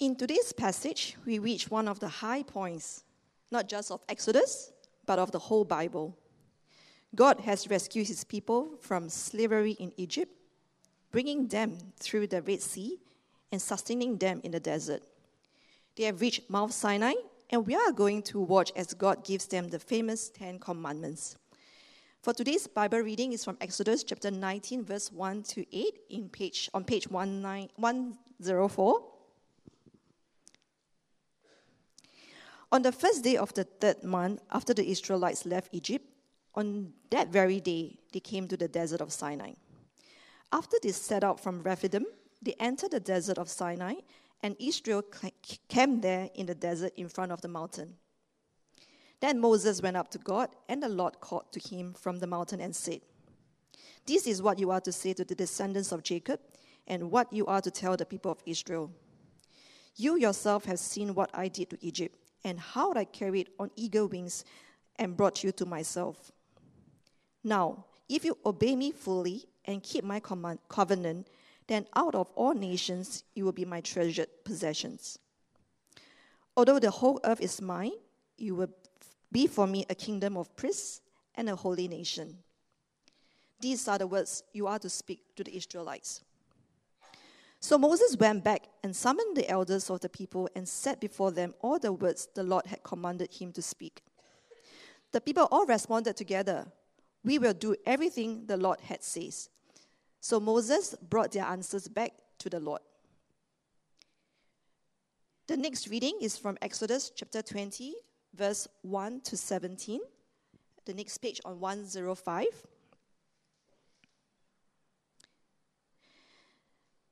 In today's passage, we reach one of the high points, not just of Exodus, but of the whole Bible. God has rescued his people from slavery in Egypt, bringing them through the Red Sea and sustaining them in the desert. They have reached Mount Sinai, and we are going to watch as God gives them the famous Ten Commandments. For today's Bible reading is from Exodus chapter 19, verse 1 to 8, on page 104. On the first day of the third month, after the Israelites left Egypt, on that very day, they came to the desert of Sinai. After they set out from Rephidim, they entered the desert of Sinai, and Israel camped there in the desert in front of the mountain. Then Moses went up to God, and the Lord called to him from the mountain and said, "This is what you are to say to the descendants of Jacob, and what you are to tell the people of Israel. You yourself have seen what I did to Egypt, and how I carried on eagle wings and brought you to myself. Now, if you obey me fully and keep my covenant, then out of all nations you will be my treasured possessions. Although the whole earth is mine, you will be for me a kingdom of priests and a holy nation." These are the words you are to speak to the Israelites. So Moses went back and summoned the elders of the people and set before them all the words the Lord had commanded him to speak. The people all responded together, "We will do everything the Lord had said." So Moses brought their answers back to the Lord. The next reading is from Exodus chapter 20, verse 1 to 17. The next page on 105.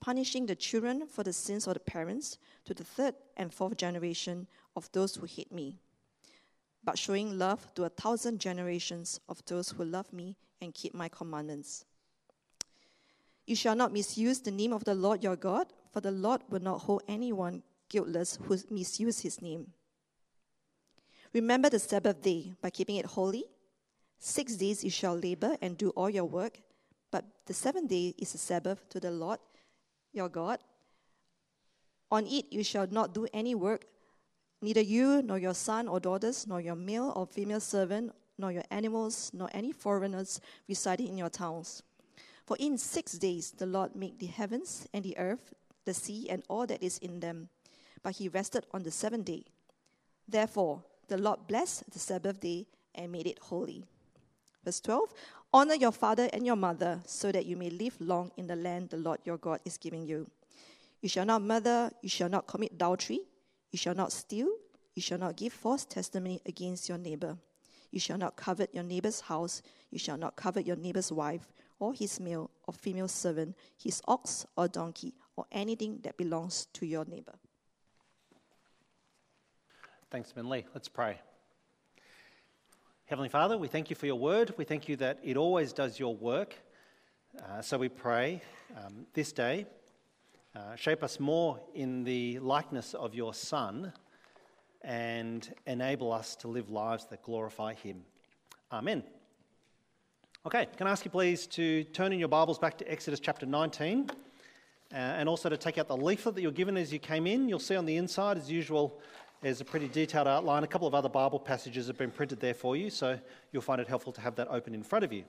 punishing the children for the sins of the parents to the third and fourth generation of those who hate me, but showing love to 1,000 generations of those who love me and keep my commandments. You shall not misuse the name of the Lord your God, for the Lord will not hold anyone guiltless who misuses his name. Remember the Sabbath day by keeping it holy. 6 days you shall labor and do all your work, but the seventh day is a Sabbath to the Lord your God. On it you shall not do any work, neither you, nor your son or daughters, nor your male or female servant, nor your animals, nor any foreigners residing in your towns. For in 6 days the Lord made the heavens and the earth, the sea, and all that is in them, but he rested on the seventh day. Therefore the Lord blessed the Sabbath day and made it holy." Verse 12, "Honor your father and your mother, so that you may live long in the land the Lord your God is giving you. You shall not murder, you shall not commit adultery, you shall not steal, you shall not give false testimony against your neighbor. You shall not covet your neighbor's house, you shall not covet your neighbor's wife, or his male or female servant, his ox or donkey, or anything that belongs to your neighbor." Thanks, Min Lee. Let's pray. Heavenly Father, we thank you for your word. We thank you that it always does your work. So we pray this day, shape us more in the likeness of your Son and enable us to live lives that glorify him. Amen. Okay, can I ask you please to turn in your Bibles back to Exodus chapter 19 and also to take out the leaflet that you're given as you came in. You'll see on the inside, as usual, there's a pretty detailed outline. A couple of other Bible passages have been printed there for you, so you'll find it helpful to have that open in front of you.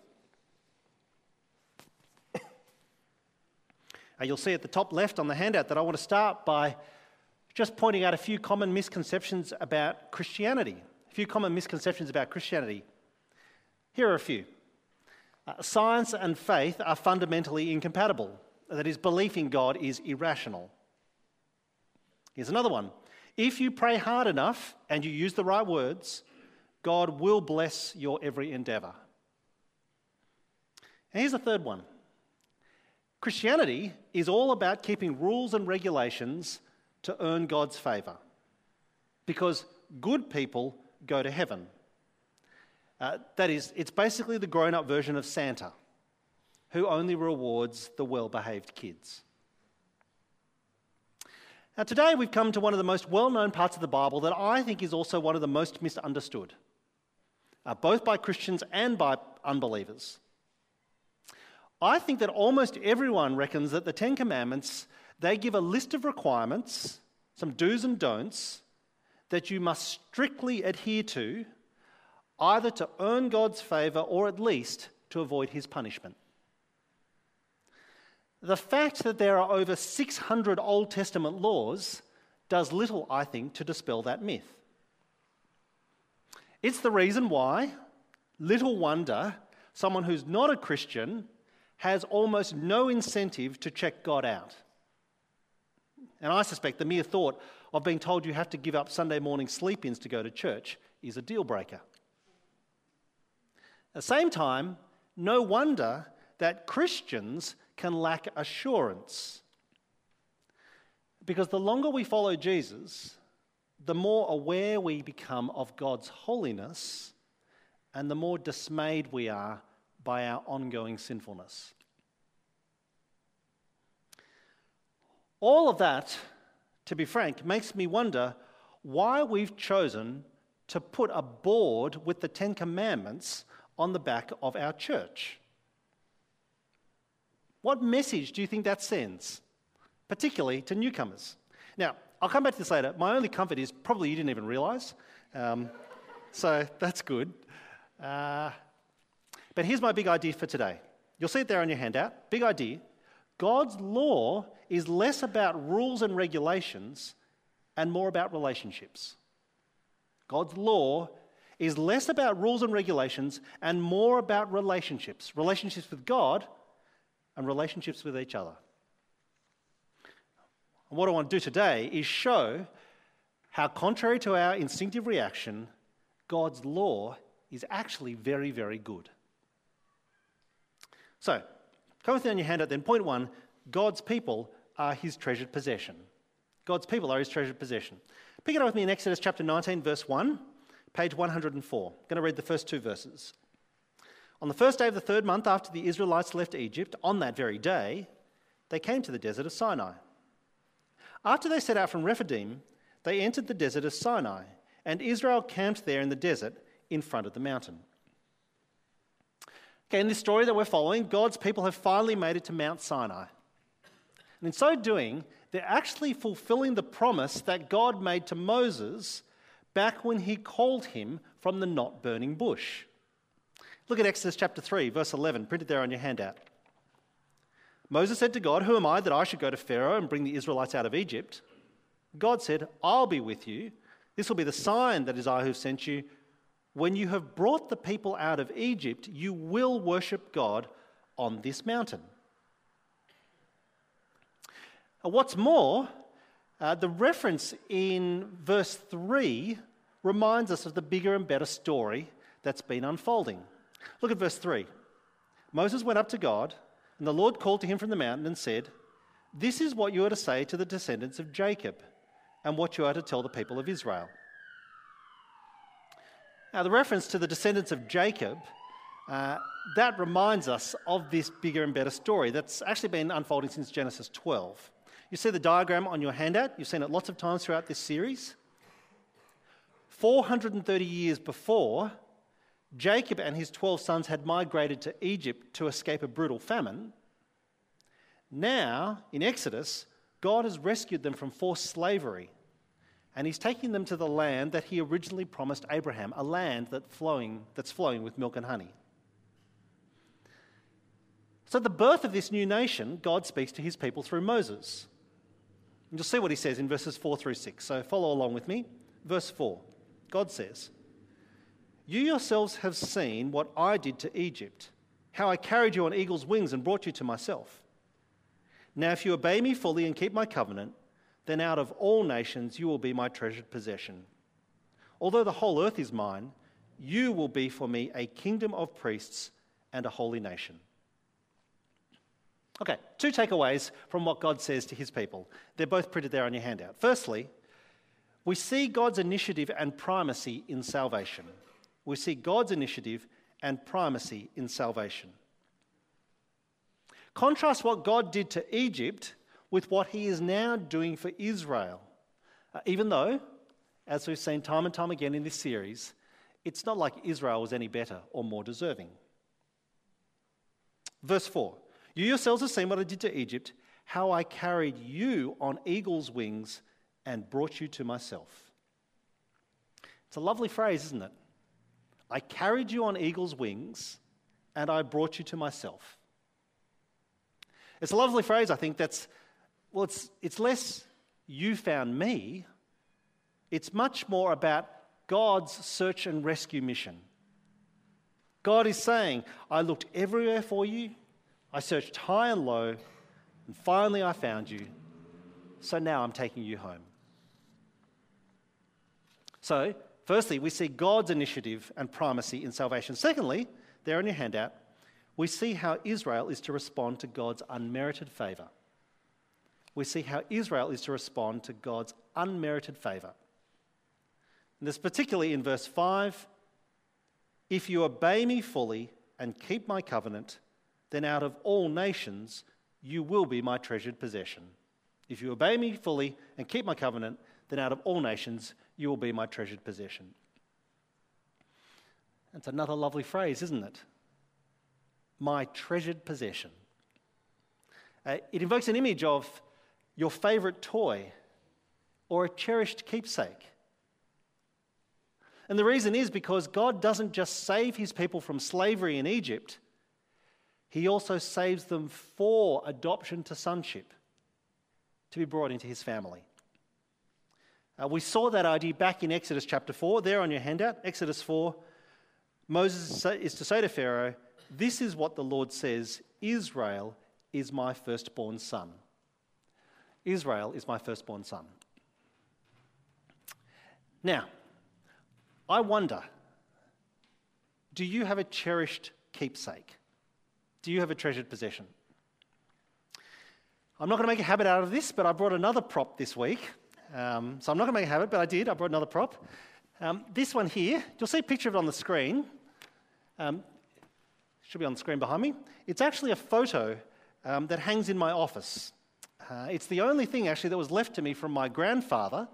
You'll see at the top left on the handout that I want to start by just pointing out a few common misconceptions about Christianity. Here are a few. Science and faith are fundamentally incompatible. That is, belief in God is irrational. Here's another one. If you pray hard enough and you use the right words, God will bless your every endeavour. And here's a third one. Christianity is all about keeping rules and regulations to earn God's favour, because good people go to heaven, That is, it's basically the grown-up version of Santa, who only rewards the well-behaved kids. Now today we've come to one of the most well-known parts of the Bible that I think is also one of the most misunderstood, both by Christians and by unbelievers. I think that almost everyone reckons that the Ten Commandments, they give a list of requirements, some do's and don'ts, that you must strictly adhere to, either to earn God's favour or at least to avoid his punishment. The fact that there are over 600 Old Testament laws does little, I think, to dispel that myth. It's the reason why, little wonder, someone who's not a Christian has almost no incentive to check God out. And I suspect the mere thought of being told you have to give up Sunday morning sleep-ins to go to church is a deal-breaker. At the same time, no wonder that Christians can lack assurance, because the longer we follow Jesus, the more aware we become of God's holiness and the more dismayed we are by our ongoing sinfulness. All of that, to be frank, makes me wonder why we've chosen to put a board with the Ten Commandments on the back of our church. What message do you think that sends, particularly to newcomers? Now, I'll come back to this later. My only comfort is probably you didn't even realise, so that's good. But here's my big idea for today. You'll see it there on your handout. Big idea. God's law is less about rules and regulations and more about relationships. God's law is less about rules and regulations and more about relationships. Relationships with God and relationships with each other. And what I want to do today is show how, contrary to our instinctive reaction, God's law is actually very, very good. So, come with me on your handout then. Point one, God's people are his treasured possession. God's people are his treasured possession. Pick it up with me in Exodus chapter 19, verse 1, page 104. I'm going to read the first two verses. On the first day of the third month after the Israelites left Egypt, on that very day, they came to the desert of Sinai. After they set out from Rephidim, they entered the desert of Sinai, and Israel camped there in the desert in front of the mountain. Okay, in this story that we're following, God's people have finally made it to Mount Sinai. And in so doing, they're actually fulfilling the promise that God made to Moses back when he called him from the not-burning bush. Look at Exodus chapter 3, verse 11, printed there on your handout. Moses said to God, "Who am I that I should go to Pharaoh and bring the Israelites out of Egypt?" God said, "I'll be with you. This will be the sign that is I who sent you. When you have brought the people out of Egypt, you will worship God on this mountain." What's more, the reference in verse 3 reminds us of the bigger and better story that's been unfolding. Look at verse 3. Moses went up to God, and the Lord called to him from the mountain and said, "This is what you are to say to the descendants of Jacob, and what you are to tell the people of Israel." Now, the reference to the descendants of Jacob, that reminds us of this bigger and better story that's actually been unfolding since Genesis 12. You see the diagram on your handout. You've seen it lots of times throughout this series. 430 years before, Jacob and his 12 sons had migrated to Egypt to escape a brutal famine. Now, in Exodus, God has rescued them from forced slavery, and he's taking them to the land that he originally promised Abraham, a land that's flowing with milk and honey. So at the birth of this new nation, God speaks to his people through Moses. And you'll see what he says in verses 4 through 6, so follow along with me. Verse 4, God says, "You yourselves have seen what I did to Egypt, how I carried you on eagle's wings and brought you to myself. Now if you obey me fully and keep my covenant, then out of all nations you will be my treasured possession. Although the whole earth is mine, you will be for me a kingdom of priests and a holy nation." Okay, two takeaways from what God says to his people. They're both printed there on your handout. Firstly, we see God's initiative and primacy in salvation. we see God's initiative and primacy in salvation. Contrast what God did to Egypt with what he is now doing for Israel, even though, as we've seen time and time again in this series, it's not like Israel was any better or more deserving. Verse 4, you yourselves have seen what I did to Egypt, how I carried you on eagle's wings and brought you to myself. It's a lovely phrase, isn't it? I carried you on eagle's wings and I brought you to myself. It's a lovely phrase, I think, it's less you found me. It's much more about God's search and rescue mission. God is saying, I looked everywhere for you, I searched high and low, and finally I found you, so now I'm taking you home. So, firstly, we see God's initiative and primacy in salvation. Secondly, there in your handout, we see how Israel is to respond to God's unmerited favour. We see how Israel is to respond to God's unmerited favour. And this particularly in verse 5, if you obey me fully and keep my covenant, then out of all nations you will be my treasured possession. If you obey me fully and keep my covenant, then out of all nations you will be my treasured possession. That's another lovely phrase, isn't it? My treasured possession. It invokes an image of your favourite toy or a cherished keepsake. And the reason is because God doesn't just save his people from slavery in Egypt, he also saves them for adoption to sonship, to be brought into his family. We saw that idea back in Exodus chapter 4, there on your handout, Exodus 4. Moses is to say to Pharaoh, this is what the Lord says, Israel is my firstborn son. Israel is my firstborn son. Now, I wonder, do you have a cherished keepsake? Do you have a treasured possession? I'm not going to make a habit out of this, but I brought another prop this week. So I'm not going to make a habit, but I did. I brought another prop. This one here, you'll see a picture of it on the screen. Should be on the screen behind me. It's actually a photo that hangs in my office. It's the only thing, actually, that was left to me from my grandfather.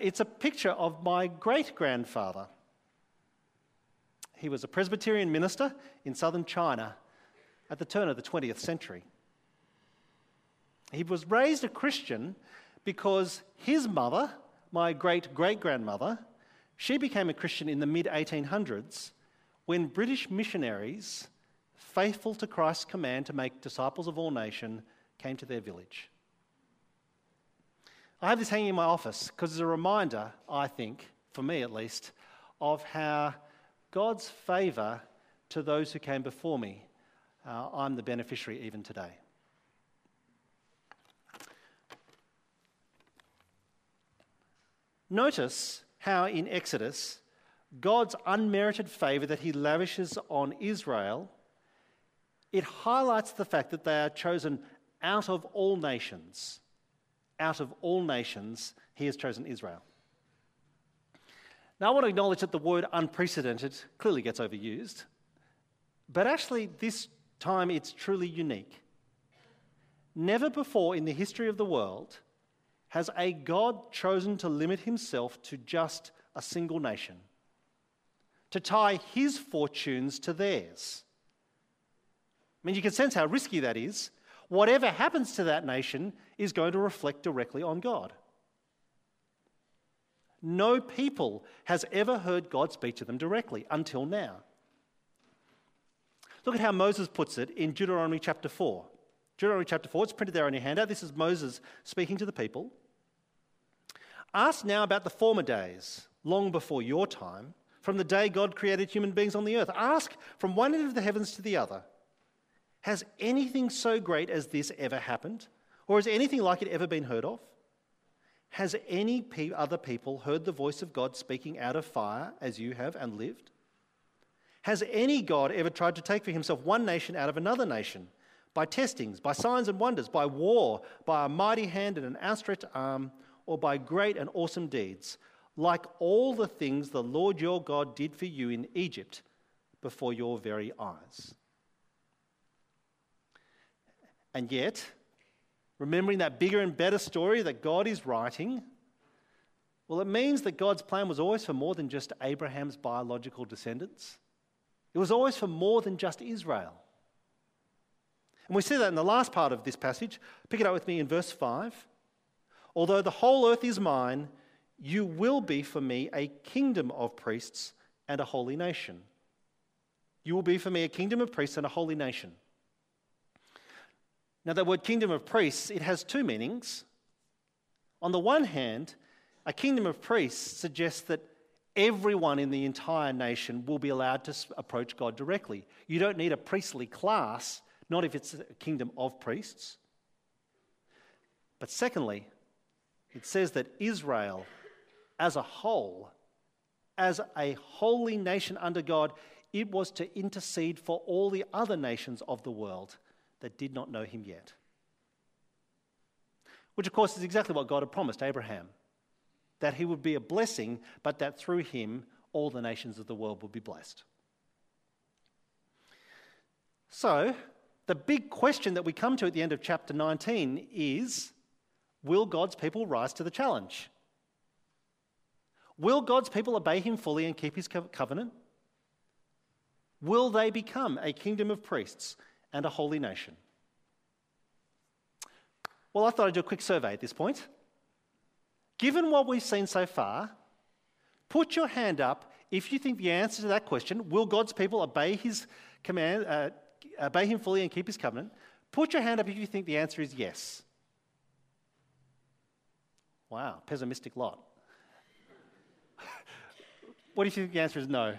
It's a picture of my great-grandfather. He was a Presbyterian minister in southern China at the turn of the 20th century. He was raised a Christian because his mother, my great-great-grandmother, she became a Christian in the mid-1800s when British missionaries, faithful to Christ's command to make disciples of all nations, came to their village. I have this hanging in my office because it's a reminder, I think, for me at least, of how God's favour to those who came before me, I'm the beneficiary even today. Notice how in Exodus, God's unmerited favour that he lavishes on Israel, it highlights the fact that they are chosen out of all nations. Out of all nations, he has chosen Israel. Now, I want to acknowledge that the word unprecedented clearly gets overused, but actually this time it's truly unique. Never before in the history of the world has a God chosen to limit himself to just a single nation, to tie his fortunes to theirs. I mean, you can sense how risky that is. Whatever happens to that nation is going to reflect directly on God. No people has ever heard God speak to them directly until now. Look at how Moses puts it in Deuteronomy chapter 4. Deuteronomy chapter 4, it's printed there on your handout. This is Moses speaking to the people. Ask now about the former days, long before your time, from the day God created human beings on the earth. Ask from one end of the heavens to the other. Has anything so great as this ever happened? Or has anything like it ever been heard of? Has any other people heard the voice of God speaking out of fire as you have and lived? Has any God ever tried to take for himself one nation out of another nation by testings, by signs and wonders, by war, by a mighty hand and an outstretched arm, or by great and awesome deeds like all the things the Lord your God did for you in Egypt before your very eyes. And yet, remembering that bigger and better story that God is writing, well, it means that God's plan was always for more than just Abraham's biological descendants. It was always for more than just Israel. And we see that in the last part of this passage. Pick it up with me in verse 5. Although the whole earth is mine, you will be for me a kingdom of priests and a holy nation. You will be for me a kingdom of priests and a holy nation. Now, that word kingdom of priests, it has two meanings. On the one hand, a kingdom of priests suggests that everyone in the entire nation will be allowed to approach God directly. You don't need a priestly class, not if it's a kingdom of priests. But secondly, it says that Israel as a whole, as a holy nation under God, it was to intercede for all the other nations of the world that did not know him yet. Which, of course, is exactly what God had promised Abraham, that he would be a blessing, but that through him all the nations of the world would be blessed. So, the big question that we come to at the end of chapter 19 is, will God's people rise to the challenge? Will God's people obey him fully and keep his covenant? Will they become a kingdom of priests and a holy nation? Well, I thought I'd do a quick survey at this point. Given what we've seen so far, put your hand up if you think the answer to that question, will God's people obey his command, obey him fully and keep his covenant? Put your hand up if you think the answer is yes. Wow, pessimistic lot. What if you think the answer is no?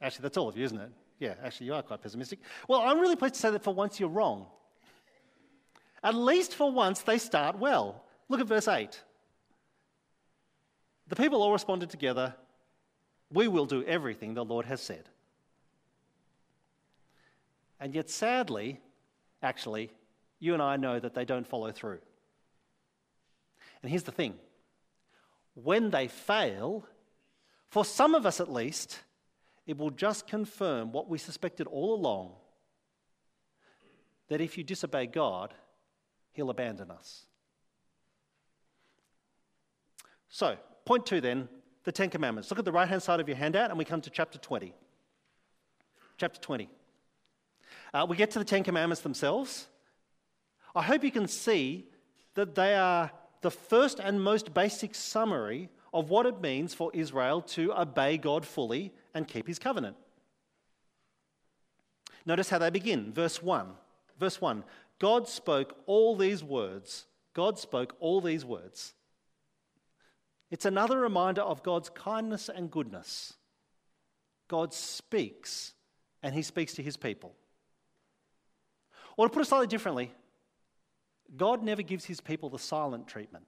Actually, that's all of you, isn't it? Yeah, actually, you are quite pessimistic. Well, I'm really pleased to say that for once you're wrong. At least for once, they start well. Look at verse 8. The people all responded together, "We will do everything the Lord has said." And yet, sadly, actually, you and I know that they don't follow through. And here's the thing. When they fail, for some of us at least, it will just confirm what we suspected all along, that if you disobey God, he'll abandon us. So, point 2 then, the Ten Commandments. Look at the right-hand side of your handout and we come to chapter 20. Chapter 20. We get to the Ten Commandments themselves. I hope you can see that they are the first and most basic summary of what it means for Israel to obey God fully and keep his covenant. Notice how they begin. Verse 1. God spoke all these words. God spoke all these words. It's another reminder of God's kindness and goodness. God speaks, and he speaks to his people. Or to put it slightly differently, God never gives his people the silent treatment.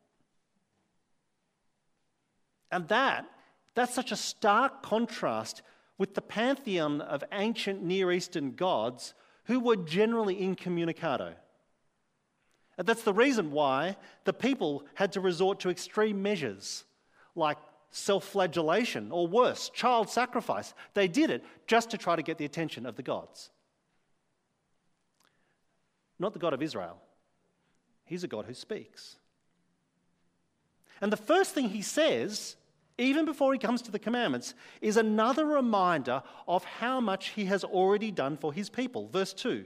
And that's such a stark contrast with the pantheon of ancient Near Eastern gods who were generally incommunicado. And that's the reason why the people had to resort to extreme measures like self-flagellation or worse, child sacrifice. They did it just to try to get the attention of the gods. Not the God of Israel. He's a God who speaks. And the first thing he says, even before he comes to the commandments, is another reminder of how much he has already done for his people. Verse 2,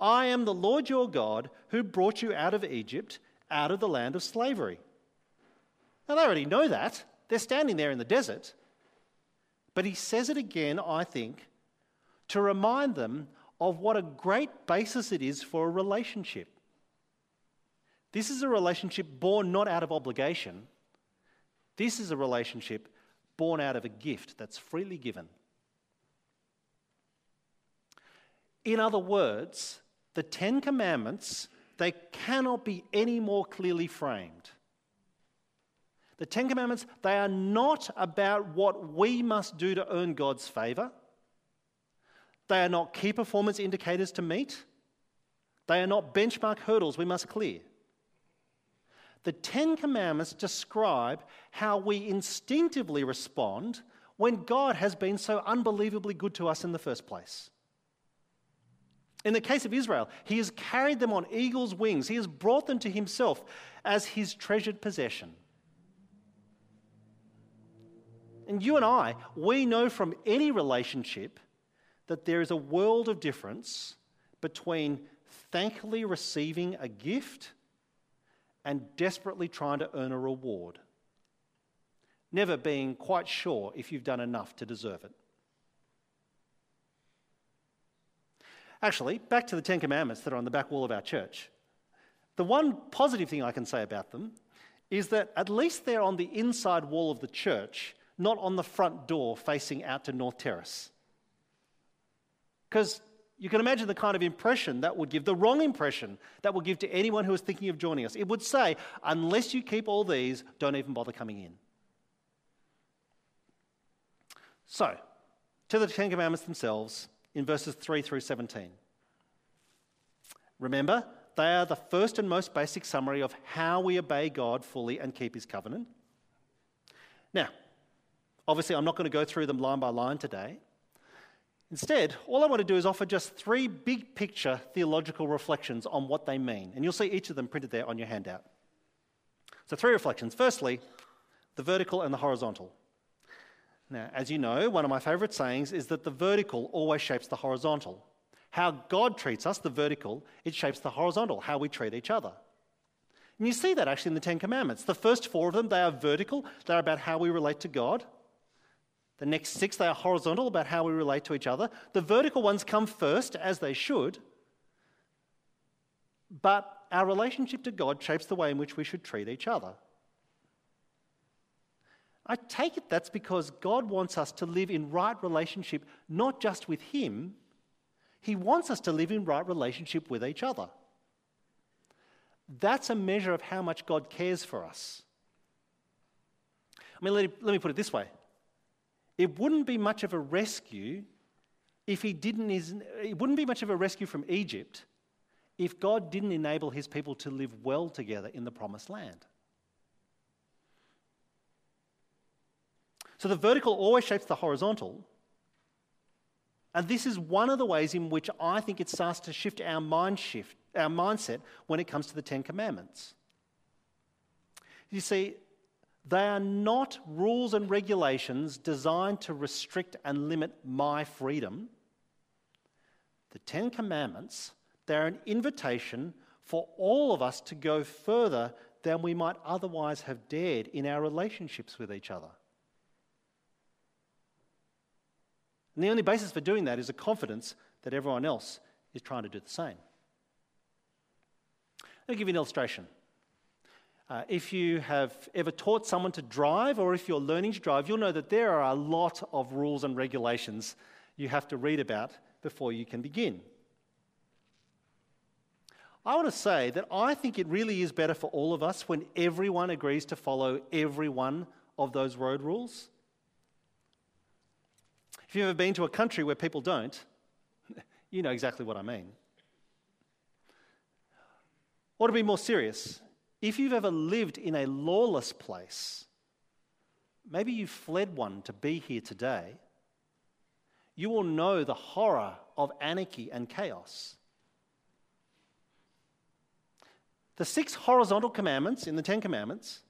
I am the Lord your God who brought you out of Egypt, out of the land of slavery. Now, they already know that. They're standing there in the desert. But he says it again, I think, to remind them of what a great basis it is for a relationship. This is a relationship born not out of obligation. This is a relationship born out of a gift that's freely given. In other words, the Ten Commandments, they cannot be any more clearly framed. The Ten Commandments, they are not about what we must do to earn God's favour. They are not key performance indicators to meet. They are not benchmark hurdles we must clear. The Ten Commandments describe how we instinctively respond when God has been so unbelievably good to us in the first place. In the case of Israel, he has carried them on eagle's wings. He has brought them to himself as his treasured possession. And you and I, we know from any relationship that there is a world of difference between thankfully receiving a gift and desperately trying to earn a reward, never being quite sure if you've done enough to deserve it. Actually, back to the Ten Commandments that are on the back wall of our church. The one positive thing I can say about them is that at least they're on the inside wall of the church, not on the front door facing out to North Terrace. Because you can imagine the kind of impression that would give, the wrong impression that would give to anyone who is thinking of joining us. It would say, unless you keep all these, don't even bother coming in. So, to the Ten Commandments themselves, in verses 3 through 17. Remember, they are the first and most basic summary of how we obey God fully and keep his covenant. Now, obviously I'm not going to go through them line by line today. Instead, all I want to do is offer just three big picture theological reflections on what they mean. And you'll see each of them printed there on your handout. So three reflections. Firstly, the vertical and the horizontal. Now, as you know, one of my favourite sayings is that the vertical always shapes the horizontal. How God treats us, the vertical, it shapes the horizontal, how we treat each other. And you see that actually in the Ten Commandments. The first four of them, they are vertical. They're about how we relate to God. The next six, they are horizontal, about how we relate to each other. The vertical ones come first, as they should. But our relationship to God shapes the way in which we should treat each other. I take it that's because God wants us to live in right relationship, not just with him. He wants us to live in right relationship with each other. That's a measure of how much God cares for us. I mean, let me put it this way. It wouldn't be much of a rescue it wouldn't be much of a rescue from Egypt if God didn't enable his people to live well together in the promised land. So the vertical always shapes the horizontal. And this is one of the ways in which I think it starts to shift our mindset when it comes to the Ten Commandments. You see, they are not rules and regulations designed to restrict and limit my freedom. The Ten Commandments, they're an invitation for all of us to go further than we might otherwise have dared in our relationships with each other. And the only basis for doing that is a confidence that everyone else is trying to do the same. Let me give you an illustration. If you have ever taught someone to drive, or if you're learning to drive, you'll know that there are a lot of rules and regulations you have to read about before you can begin. I want to say that I think it really is better for all of us when everyone agrees to follow every one of those road rules. If you've ever been to a country where people don't, you know exactly what I mean. Or to be more serious, if you've ever lived in a lawless place, maybe you fled one to be here today, you will know the horror of anarchy and chaos. The six horizontal commandments in the Ten Commandments,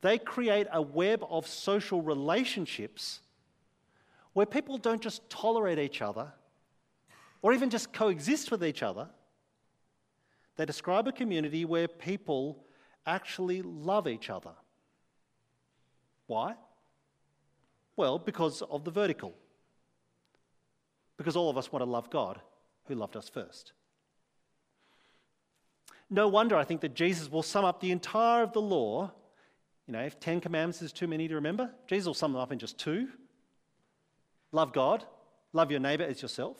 they create a web of social relationships where people don't just tolerate each other or even just coexist with each other. They describe a community where people actually love each other. Why? Well, because of the vertical. Because all of us want to love God who loved us first. No wonder I think that Jesus will sum up the entire of the law. You know, if 10 Commandments is too many to remember, Jesus will sum them up in just two. Love God, love your neighbour as yourself.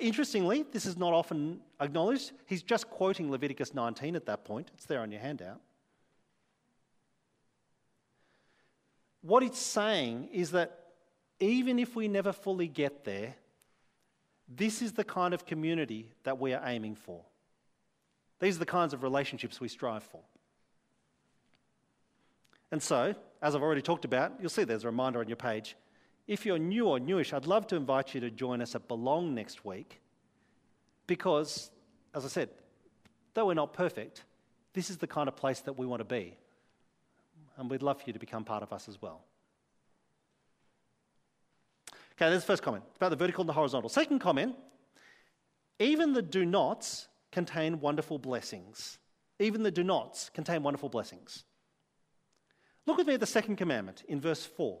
Interestingly, this is not often acknowledged. He's just quoting Leviticus 19 at that point. It's there on your handout. What it's saying is that even if we never fully get there, this is the kind of community that we are aiming for. These are the kinds of relationships we strive for. And so, as I've already talked about, you'll see there's a reminder on your page. If you're new or newish, I'd love to invite you to join us at Belong next week because, as I said, though we're not perfect, this is the kind of place that we want to be. And we'd love for you to become part of us as well. Okay, there's the first comment about the vertical and the horizontal. Second comment, even the do nots contain wonderful blessings. Even the do nots contain wonderful blessings. Look with me at the second commandment in verse 4.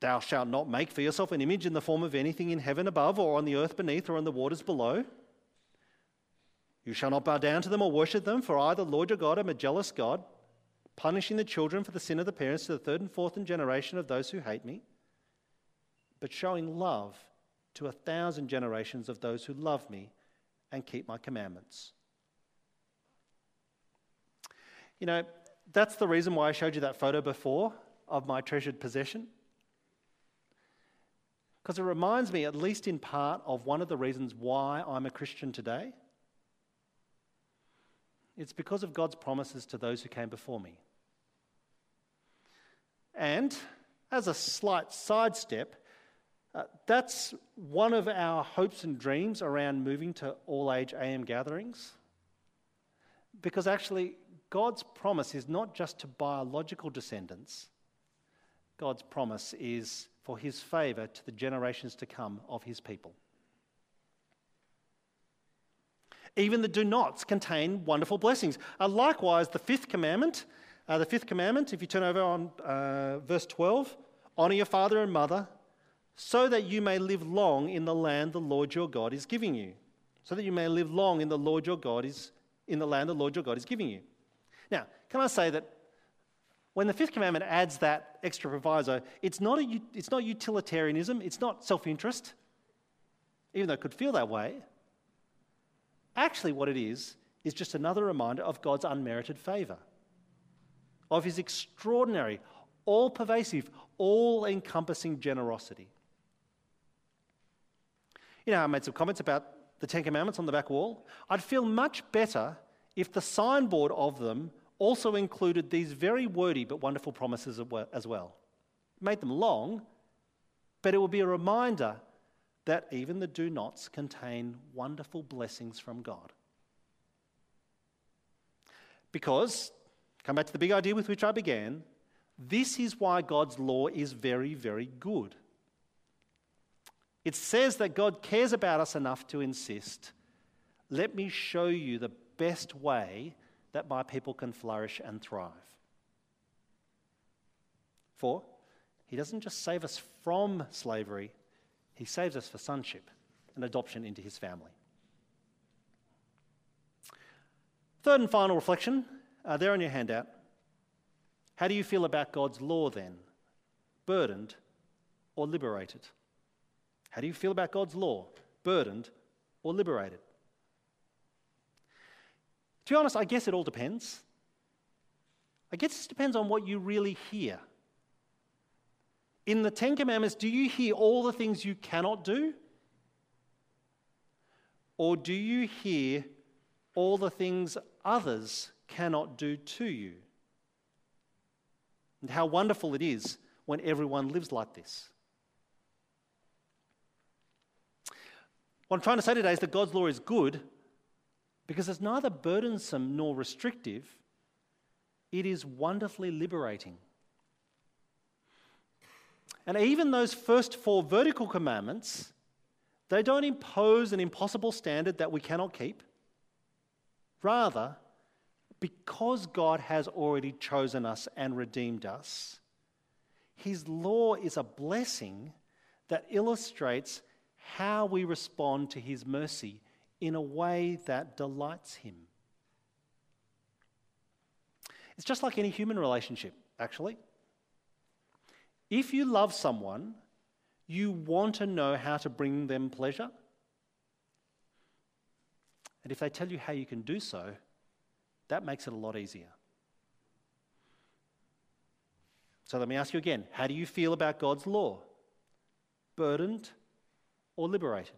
Thou shalt not make for yourself an image in the form of anything in heaven above or on the earth beneath or in the waters below. You shall not bow down to them or worship them, for I, the Lord your God, am a jealous God, punishing the children for the sin of the parents to the third and fourth generation of those who hate me, but showing love to 1,000 generations of those who love me and keep my commandments. You know, that's the reason why I showed you that photo before of my treasured possession. Because it reminds me, at least in part, of one of the reasons why I'm a Christian today. It's because of God's promises to those who came before me. And as a slight sidestep, that's one of our hopes and dreams around moving to all-age AM gatherings. Because actually, God's promise is not just to biological descendants. God's promise is for his favour to the generations to come of his people. Even the do-nots contain wonderful blessings. Likewise, the fifth commandment, if you turn over on verse 12, honour your father and mother so that you may live long in the land the Lord your God is giving you. So that you may live long in the Lord your God is in the land the Lord your God is giving you. Now, can I say that when the fifth commandment adds that extra proviso, it's not utilitarianism, it's not self-interest, even though it could feel that way. Actually, what it is just another reminder of God's unmerited favour, of his extraordinary, all-pervasive, all-encompassing generosity. You know, I made some comments about the Ten Commandments on the back wall. I'd feel much better if the signboard of them also included these very wordy but wonderful promises as well. It made them long, but it would be a reminder that even the do-nots contain wonderful blessings from God. Because, come back to the big idea with which I began, this is why God's law is very, very good. It says that God cares about us enough to insist, let me show you the best way that my people can flourish and thrive. For he doesn't just save us from slavery, he saves us for sonship and adoption into his family. Third and final reflection, there on your handout. How do you feel about God's law then? Burdened or liberated? How do you feel about God's law? Burdened or liberated? To be honest, I guess it all depends. I guess it depends on what you really hear. In the Ten Commandments, do you hear all the things you cannot do? Or do you hear all the things others cannot do to you? And how wonderful it is when everyone lives like this. What I'm trying to say today is that God's law is good because it's neither burdensome nor restrictive. It is wonderfully liberating. And even those first four vertical commandments, they don't impose an impossible standard that we cannot keep. Rather, because God has already chosen us and redeemed us, his law is a blessing that illustrates how we respond to his mercy in a way that delights him. It's just like any human relationship, actually. If you love someone, you want to know how to bring them pleasure. And if they tell you how you can do so, that makes it a lot easier. So let me ask you again, how do you feel about God's law? Burdened or liberated?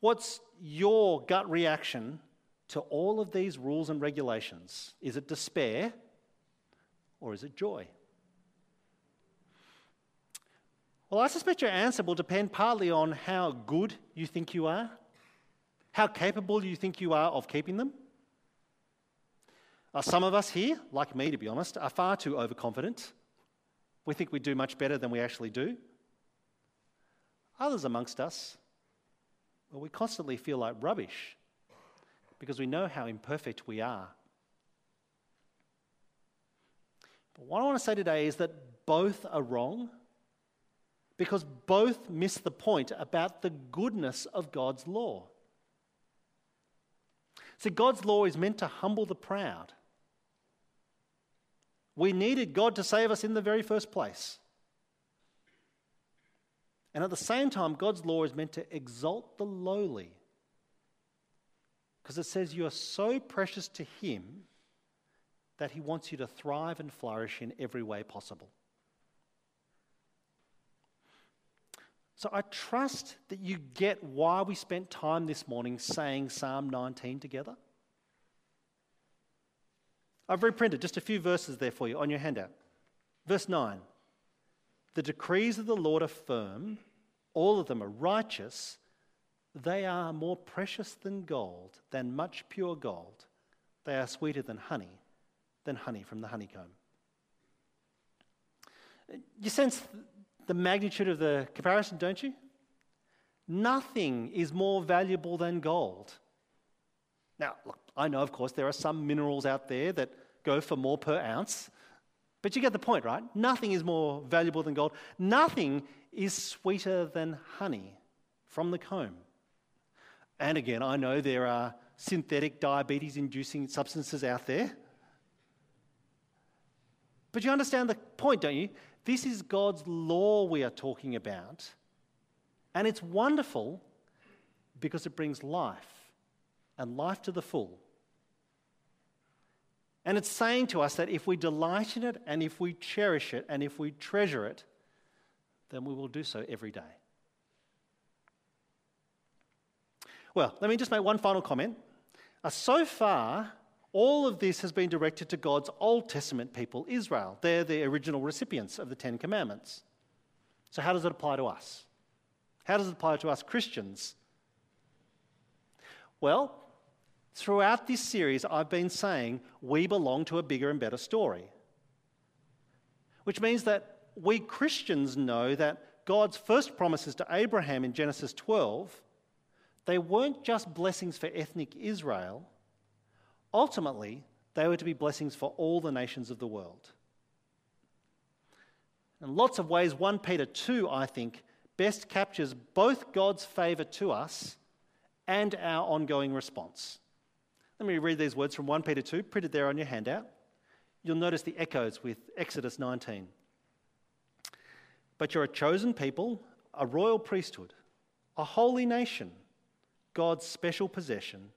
What's your gut reaction to all of these rules and regulations? Is it despair or is it joy? Well, I suspect your answer will depend partly on how good you think you are, how capable you think you are of keeping them. Some of us here, like me to be honest, are far too overconfident. We think we do much better than we actually do. Others amongst us, well, we constantly feel like rubbish because we know how imperfect we are. But what I want to say today is that both are wrong because both miss the point about the goodness of God's law. See, God's law is meant to humble the proud. We needed God to save us in the very first place. And at the same time, God's law is meant to exalt the lowly. Because it says you are so precious to Him that He wants you to thrive and flourish in every way possible. So I trust that you get why we spent time this morning saying Psalm 19 together. I've reprinted just a few verses there for you on your handout. Verse 9, the decrees of the Lord are firm, all of them are righteous, they are more precious than gold, than much pure gold. They are sweeter than honey from the honeycomb. You sense the magnitude of the comparison, don't you? Nothing is more valuable than gold. Now, look, I know, of course, there are some minerals out there that go for more per ounce, but you get the point, right? Nothing is more valuable than gold. Nothing is sweeter than honey from the comb. And again, I know there are synthetic diabetes-inducing substances out there, but you understand the point, don't you? This is God's law we are talking about, and it's wonderful because it brings life, and life to the full. And it's saying to us that if we delight in it, and if we cherish it, and if we treasure it, then we will do so every day. Well, let me just make one final comment. So far, all of this has been directed to God's Old Testament people, Israel. They're the original recipients of the Ten Commandments. So how does it apply to us? How does it apply to us Christians? Well, throughout this series, I've been saying we belong to a bigger and better story, which means that we Christians know that God's first promises to Abraham in Genesis 12, they weren't just blessings for ethnic Israel. Ultimately, they were to be blessings for all the nations of the world. In lots of ways, 1 Peter 2, I think, best captures both God's favour to us and our ongoing response. Let me read these words from 1 Peter 2, printed there on your handout. You'll notice the echoes with Exodus 19. But you're a chosen people, a royal priesthood, a holy nation, God's special possession,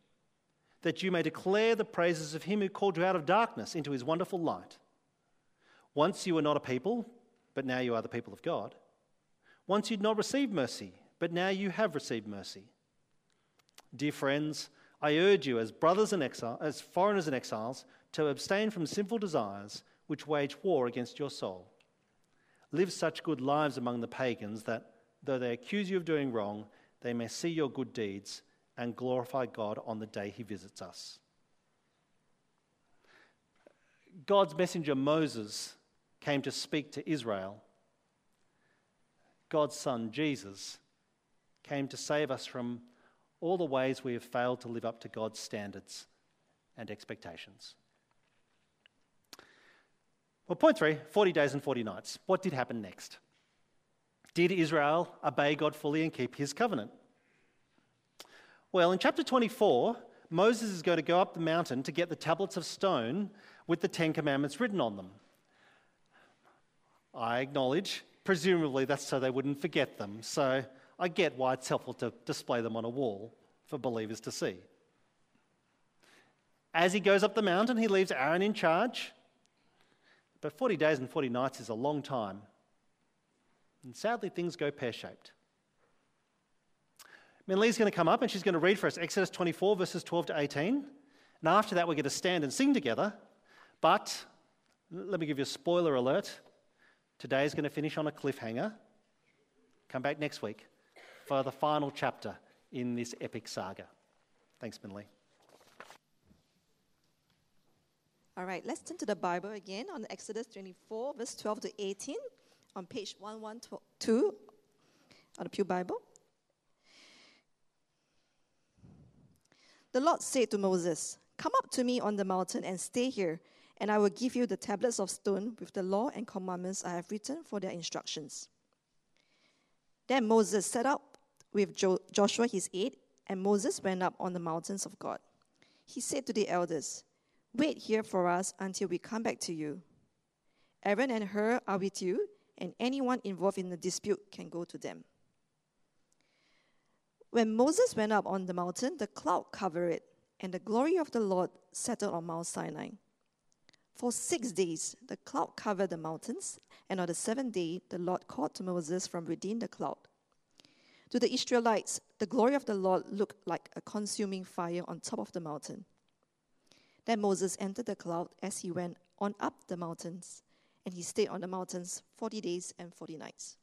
that you may declare the praises of Him who called you out of darkness into His wonderful light. Once you were not a people, but now you are the people of God. Once you'd not received mercy, but now you have received mercy. Dear friends, I urge you as brothers in exile, as foreigners and exiles, to abstain from sinful desires which wage war against your soul. Live such good lives among the pagans that, though they accuse you of doing wrong, they may see your good deeds and glorify God on the day He visits us. God's messenger Moses came to speak to Israel. God's son Jesus came to save us from all the ways we have failed to live up to God's standards and expectations. Well, point 3, 40 days and 40 nights. What did happen next? Did Israel obey God fully and keep His covenant? Well, in chapter 24, Moses is going to go up the mountain to get the tablets of stone with the Ten Commandments written on them. I acknowledge, presumably that's so they wouldn't forget them, so I get why it's helpful to display them on a wall for believers to see. As he goes up the mountain, he leaves Aaron in charge, but 40 days and 40 nights is a long time, and sadly things go pear-shaped. Min Lee's going to come up and she's going to read for us Exodus 24, verses 12 to 18. And after that, we're going to stand and sing together. But let me give you a spoiler alert. Today is going to finish on a cliffhanger. Come back next week for the final chapter in this epic saga. Thanks, Min Lee. All right, let's turn to the Bible again on Exodus 24, verse 12 to 18, on page 112 on the Pew Bible. The Lord said to Moses, "Come up to me on the mountain and stay here, and I will give you the tablets of stone with the law and commandments I have written for their instructions." Then Moses set out with Joshua his aide, and Moses went up on the mountains of God. He said to the elders, "Wait here for us until we come back to you. Aaron and Hur are with you, and anyone involved in the dispute can go to them." When Moses went up on the mountain, the cloud covered it, and the glory of the Lord settled on Mount Sinai. For 6 days, the cloud covered the mountains, and on the seventh day, the Lord called to Moses from within the cloud. To the Israelites, the glory of the Lord looked like a consuming fire on top of the mountain. Then Moses entered the cloud as he went on up the mountains, and he stayed on the mountains 40 days and 40 nights.